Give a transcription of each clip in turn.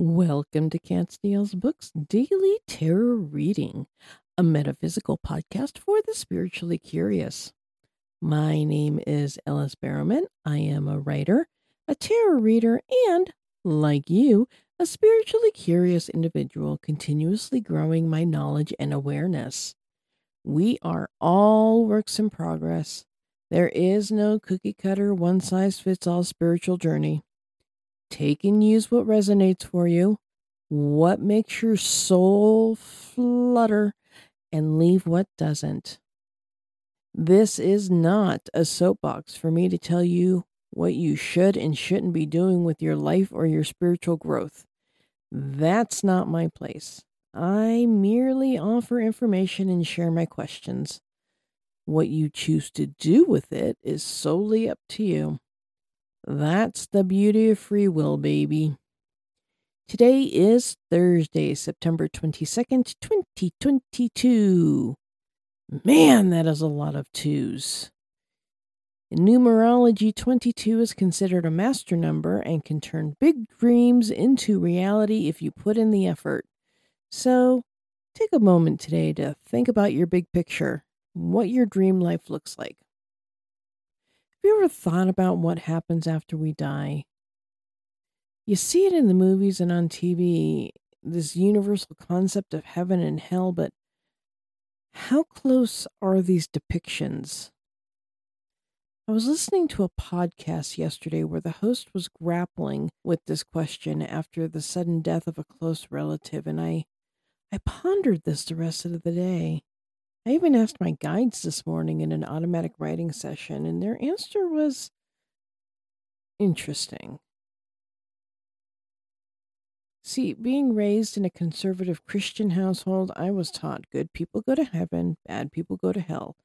Welcome to Kat Steele's Books Daily Tarot Reading, a metaphysical podcast for the spiritually curious. My name is Ellis Barrowman. I am a writer, a tarot reader, and, like you, a spiritually curious individual continuously growing my knowledge and awareness. We are all works in progress. There is no cookie-cutter, one-size-fits-all spiritual journey. Take and use what resonates for you, what makes your soul flutter, and leave what doesn't. This is not a soapbox for me to tell you what you should and shouldn't be doing with your life or your spiritual growth. That's not my place. I merely offer information and share my questions. What you choose to do with it is solely up to you. That's the beauty of free will, baby. Today is Thursday, September 22nd, 2022. Man, that is a lot of twos. In numerology, 22 is considered a master number and can turn big dreams into reality if you put in the effort. So, take a moment today to think about your big picture, what your dream life looks like. Have you ever thought about what happens after we die? You see it in the movies and on TV, this universal concept of heaven and hell, but how close are these depictions? I was listening to a podcast yesterday where the host was grappling with this question after the sudden death of a close relative, and I pondered this the rest of the day. I even asked my guides this morning in an automatic writing session, and their answer was interesting. See, being raised in a conservative Christian household, I was taught good people go to heaven, bad people go to hell.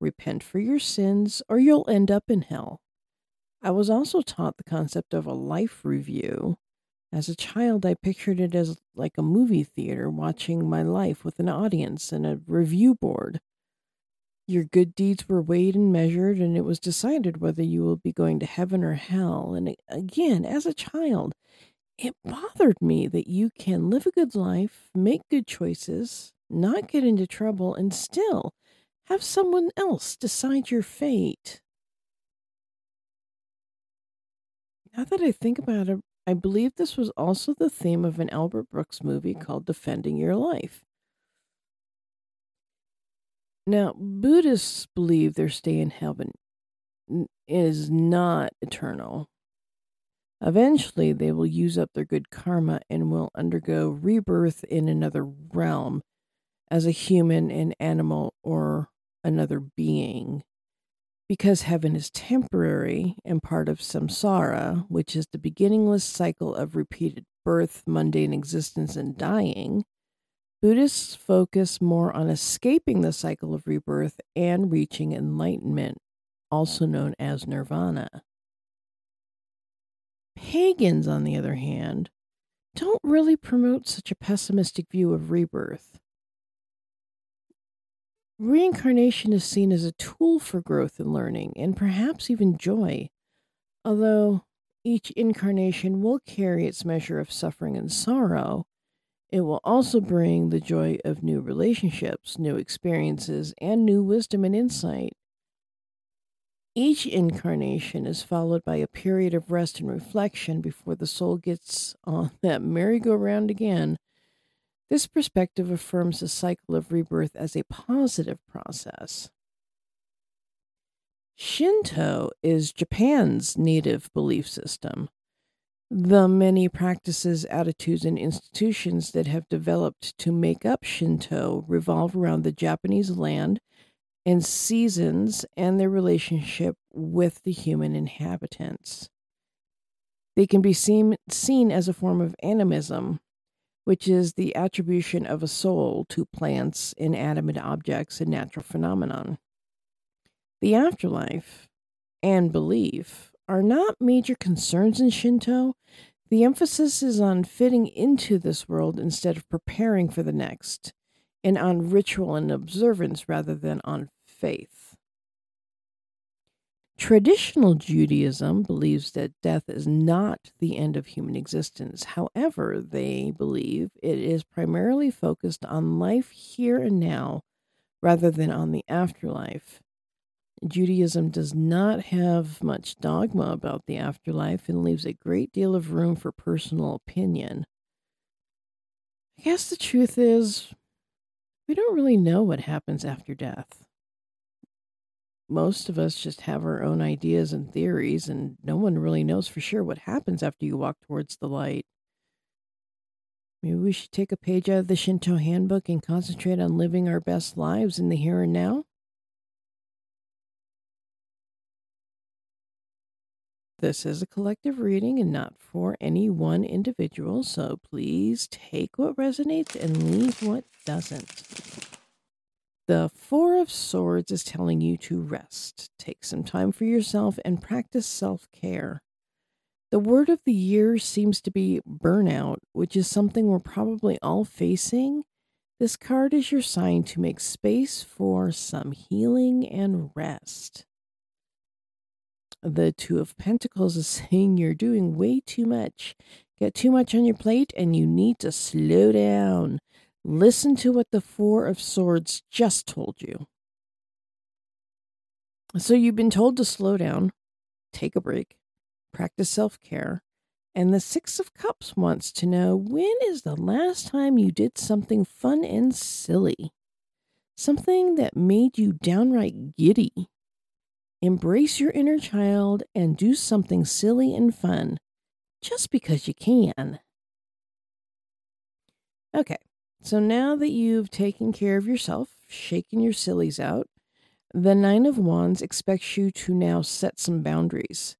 Repent for your sins, or you'll end up in hell. I was also taught the concept of a life review. As a child, I pictured it as like a movie theater watching my life with an audience and a review board. Your good deeds were weighed and measured, and it was decided whether you will be going to heaven or hell. And again, as a child, it bothered me that you can live a good life, make good choices, not get into trouble, and still have someone else decide your fate. Now that I think about it, I believe this was also the theme of an Albert Brooks movie called Defending Your Life. Now, Buddhists believe their stay in heaven is not eternal. Eventually, they will use up their good karma and will undergo rebirth in another realm as a human, an animal, or another being. Because heaven is temporary and part of samsara, which is the beginningless cycle of repeated birth, mundane existence, and dying, Buddhists focus more on escaping the cycle of rebirth and reaching enlightenment, also known as nirvana. Pagans, on the other hand, don't really promote such a pessimistic view of rebirth. Reincarnation is seen as a tool for growth and learning, and perhaps even joy, although each incarnation will carry its measure of suffering and sorrow. It will also bring the joy of new relationships, new experiences, and new wisdom and insight. Each incarnation is followed by a period of rest and reflection before the soul gets on that merry-go-round again. This perspective affirms the cycle of rebirth as a positive process. Shinto is Japan's native belief system. The many practices, attitudes, and institutions that have developed to make up Shinto revolve around the Japanese land and seasons and their relationship with the human inhabitants. They can be seen as a form of animism, which is the attribution of a soul to plants, inanimate objects, and natural phenomenon. The afterlife and belief are not major concerns in Shinto. The emphasis is on fitting into this world instead of preparing for the next, and on ritual and observance rather than on faith. Traditional Judaism believes that death is not the end of human existence. However, they believe it is primarily focused on life here and now rather than on the afterlife. Judaism does not have much dogma about the afterlife and leaves a great deal of room for personal opinion. I guess the truth is, we don't really know what happens after death. Most of us just have our own ideas and theories, and no one really knows for sure what happens after you walk towards the light. Maybe we should take a page out of the Shinto handbook and concentrate on living our best lives in the here and now. This is a collective reading and not for any one individual, so please take what resonates and leave what doesn't. The Four of Swords is telling you to rest, take some time for yourself, and practice self-care. The word of the year seems to be burnout, which is something we're probably all facing. This card is your sign to make space for some healing and rest. The Two of Pentacles is saying you're doing way too much. Get too much on your plate and you need to slow down. Listen to what the Four of Swords just told you. So you've been told to slow down, take a break, practice self-care, and the Six of Cups wants to know, when is the last time you did something fun and silly? Something that made you downright giddy. Embrace your inner child and do something silly and fun, just because you can. Okay. So now that you've taken care of yourself, shaken your sillies out, the Nine of Wands expects you to now set some boundaries.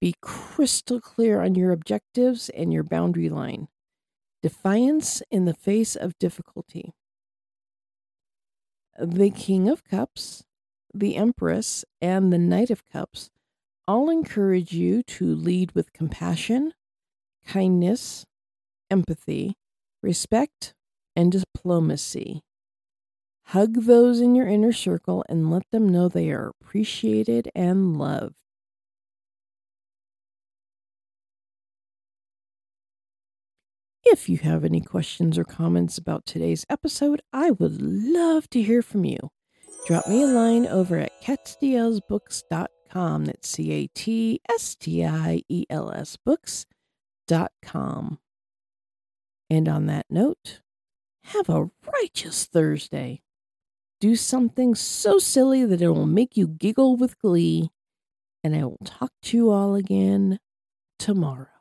Be crystal clear on your objectives and your boundary line. Defiance in the face of difficulty. The King of Cups, the Empress, and the Knight of Cups all encourage you to lead with compassion, kindness, empathy, respect, and diplomacy. Hug those in your inner circle and let them know they are appreciated and loved. If you have any questions or comments about today's episode, I would love to hear from you. Drop me a line over at catstielsbooks.com. That's catstielsbooks.com. And on that note, have a righteous Thursday. Do something so silly that it will make you giggle with glee. And I will talk to you all again tomorrow.